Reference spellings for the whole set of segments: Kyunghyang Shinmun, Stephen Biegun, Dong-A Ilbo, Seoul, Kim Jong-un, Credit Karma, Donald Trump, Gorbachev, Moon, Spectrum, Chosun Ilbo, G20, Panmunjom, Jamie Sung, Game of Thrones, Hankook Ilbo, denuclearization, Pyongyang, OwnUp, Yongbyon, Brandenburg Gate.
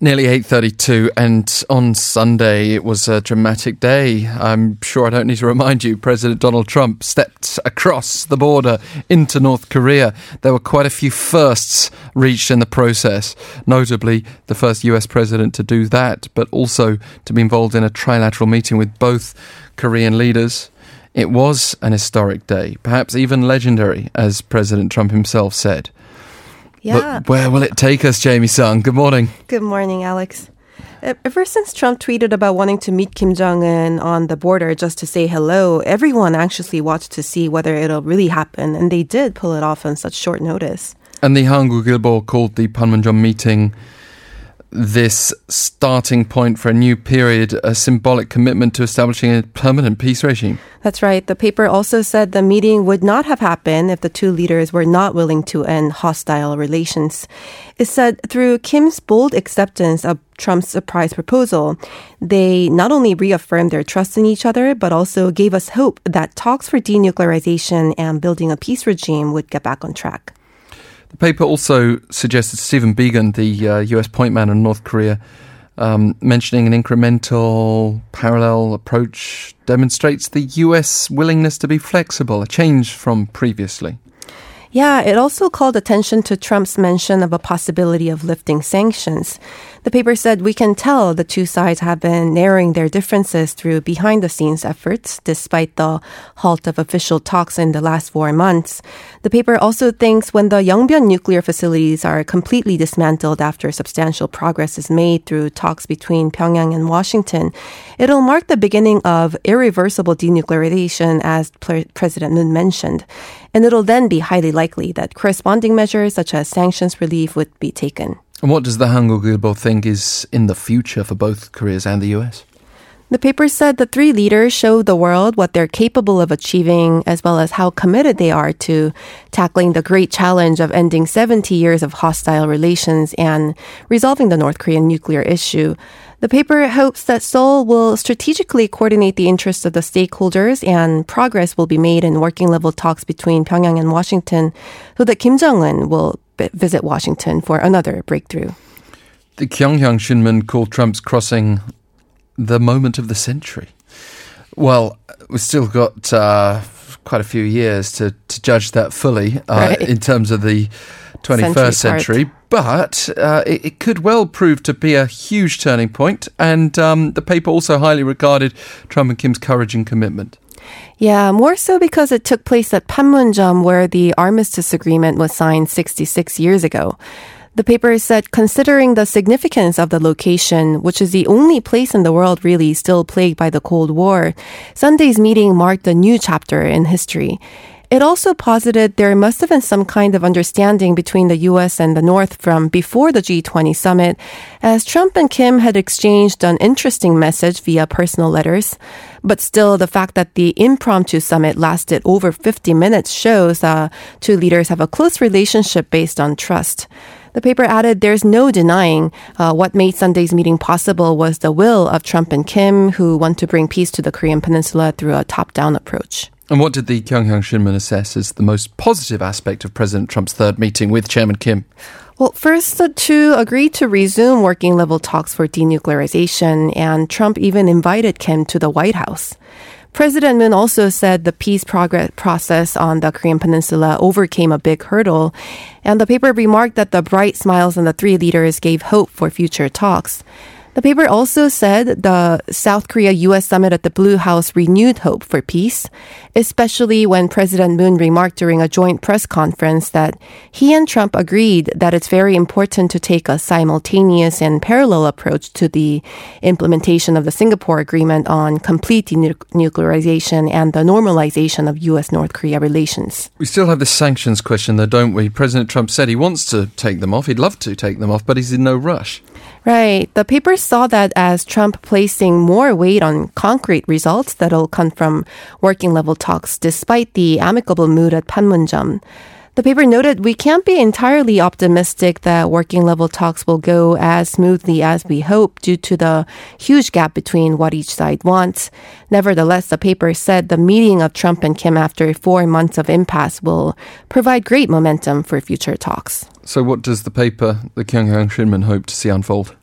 Nearly 8:32, and on Sunday it was a dramatic day. I'm sure I don't need to remind you, President Donald Trump stepped across the border into North Korea. There were quite a few firsts reached in the process, notably the first US president to do that, but also to be involved in a trilateral meeting with both Korean leaders. It was an historic day, perhaps even legendary, as President Trump himself said. Yeah. But where will it take us, Jamie Sung? Good morning. Good morning, Alex. Ever since Trump tweeted about wanting to meet Kim Jong-un on the border just to say hello, everyone anxiously watched to see whether it'll really happen, and they did pull it off on such short notice. And the Hankook Ilbo called the Panmunjom meeting this starting point for a new period, a symbolic commitment to establishing a permanent peace regime. That's right. The paper also said the meeting would not have happened if the two leaders were not willing to end hostile relations. It said through Kim's bold acceptance of Trump's surprise proposal, they not only reaffirmed their trust in each other, but also gave us hope that talks for denuclearization and building a peace regime would get back on track. The paper also suggested Stephen Biegun, the US point man in North Korea, mentioning an incremental parallel approach demonstrates the US willingness to be flexible, a change from previously. Yeah, it also called attention to Trump's mention of a possibility of lifting sanctions. The paper said we can tell the two sides have been narrowing their differences through behind-the-scenes efforts, despite the halt of official talks in the last 4 months. The paper also thinks when the Yongbyon nuclear facilities are completely dismantled after substantial progress is made through talks between Pyongyang and Washington, it'll mark the beginning of irreversible denuclearization, as President Moon mentioned. And it'll then be highly likely that corresponding measures such as sanctions relief would be taken. And what does the Hankook Ilbo think is in the future for both Koreas and the US? The paper said the three leaders showed the world what they're capable of achieving, as well as how committed they are to tackling the great challenge of ending 70 years of hostile relations and resolving the North Korean nuclear issue. The paper hopes that Seoul will strategically coordinate the interests of the stakeholders and progress will be made in working-level talks between Pyongyang and Washington so that Kim Jong-un will visit Washington for another breakthrough. The Kyunghyang Shinmun called Trump's crossing the moment of the century. Well, we've still got quite a few years to judge that fully in terms of the 21st century. But it could well prove to be a huge turning point. And the paper also highly regarded Trump and Kim's courage and commitment. Yeah, more so because it took place at Panmunjom, where the armistice agreement was signed 66 years ago. The paper said, considering the significance of the location, which is the only place in the world really still plagued by the Cold War, Sunday's meeting marked a new chapter in history. It also posited there must have been some kind of understanding between the U.S. and the North from before the G20 summit, as Trump and Kim had exchanged an interesting message via personal letters. But still, the fact that the impromptu summit lasted over 50 minutes shows two leaders have a close relationship based on trust. The paper added, there's no denying what made Sunday's meeting possible was the will of Trump and Kim, who want to bring peace to the Korean peninsula through a top-down approach. And what did the Kyunghyang Shinmun assess as the most positive aspect of President Trump's third meeting with Chairman Kim? Well, first, the two agreed to resume working-level talks for denuclearization, and Trump even invited Kim to the White House. President Moon also said the peace process on the Korean Peninsula overcame a big hurdle, and the paper remarked that the bright smiles on the three leaders gave hope for future talks. The paper also said the South Korea-U.S. summit at the Blue House renewed hope for peace, especially when President Moon remarked during a joint press conference that he and Trump agreed that it's very important to take a simultaneous and parallel approach to the implementation of the Singapore Agreement on complete denuclearization and the normalization of U.S.-North Korea relations. We still have the sanctions question, though, don't we? President Trump said he wants to take them off. He'd love to take them off, but he's in no rush. Right. The paper saw that as Trump placing more weight on concrete results that'll come from working-level talks despite the amicable mood at Panmunjom. The paper noted we can't be entirely optimistic that working-level talks will go as smoothly as we hope due to the huge gap between what each side wants. Nevertheless, the paper said the meeting of Trump and Kim after 4 months of impasse will provide great momentum for future talks. So what does the paper, the Kyunghyang Shinmun, hope to see unfold?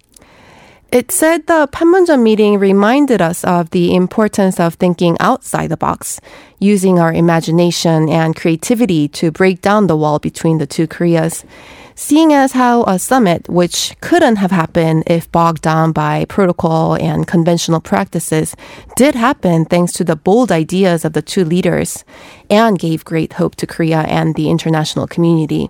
It said the Panmunjom meeting reminded us of the importance of thinking outside the box, using our imagination and creativity to break down the wall between the two Koreas. Seeing as how a summit, which couldn't have happened if bogged down by protocol and conventional practices, did happen thanks to the bold ideas of the two leaders and gave great hope to Korea and the international community.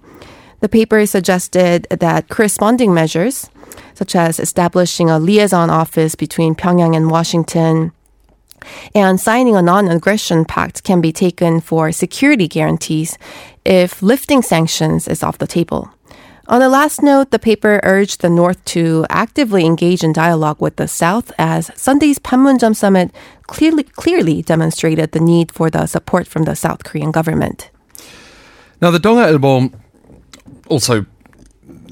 The paper suggested that corresponding measures, such as establishing a liaison office between Pyongyang and Washington, and signing a non-aggression pact can be taken for security guarantees if lifting sanctions is off the table. On the last note, the paper urged the North to actively engage in dialogue with the South, as Sunday's Panmunjom summit clearly demonstrated the need for the support from the South Korean government. Now, the Dong-A Ilbo also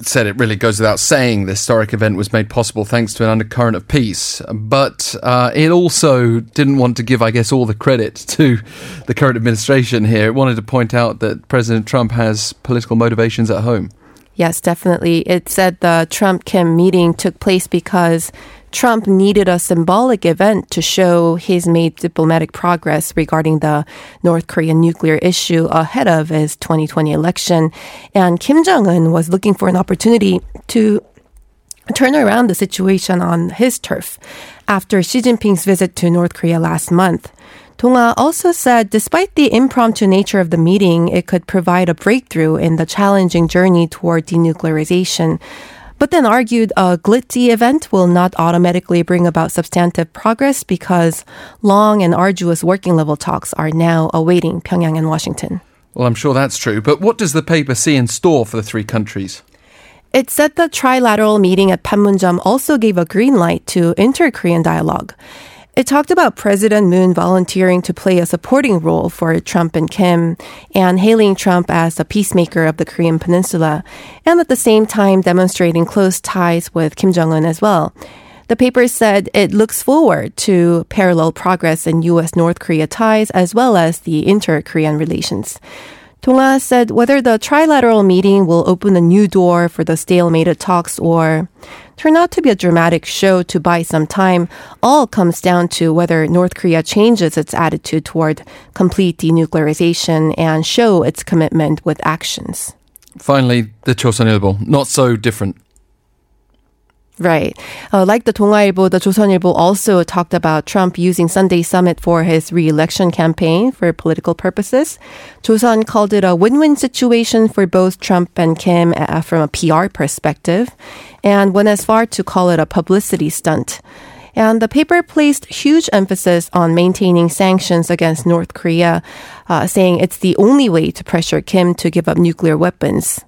said it really goes without saying the historic event was made possible thanks to an undercurrent of peace, but it also didn't want to give, I guess, all the credit to the current administration here. It wanted to point out that President Trump has political motivations at home. Yes, definitely. It said the Trump-Kim meeting took place because Trump needed a symbolic event to show he's made diplomatic progress regarding the North Korean nuclear issue ahead of his 2020 election. And Kim Jong-un was looking for an opportunity to turn around the situation on his turf after Xi Jinping's visit to North Korea last month. Dong-A also said despite the impromptu nature of the meeting, it could provide a breakthrough in the challenging journey toward denuclearization, but then argued a glitzy event will not automatically bring about substantive progress because long and arduous working-level talks are now awaiting Pyongyang and Washington. Well, I'm sure that's true, but what does the paper see in store for the three countries? It said the trilateral meeting at Panmunjom also gave a green light to inter-Korean dialogue. It talked about President Moon volunteering to play a supporting role for Trump and Kim, and hailing Trump as a peacemaker of the Korean Peninsula, and at the same time demonstrating close ties with Kim Jong-un as well. The paper said it looks forward to parallel progress in U.S.-North Korea ties as well as the inter-Korean relations. Dong-A said whether the trilateral meeting will open a new door for the stalemated talks or turn out to be a dramatic show to buy some time all comes down to whether North Korea changes its attitude toward complete denuclearization and show its commitment with actions. Finally, the Chosun Ilbo, not so different. Right. Like the Dong-A Ilbo, the Chosun Ilbo also talked about Trump using Sunday's summit for his re-election campaign for political purposes. Chosun called it a win-win situation for both Trump and Kim from a PR perspective, and went as far to call it a publicity stunt. And the paper placed huge emphasis on maintaining sanctions against North Korea, saying it's the only way to pressure Kim to give up nuclear weapons.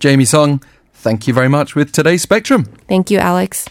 Jamie Sung, thank you very much with today's Spectrum. Thank you, Alex.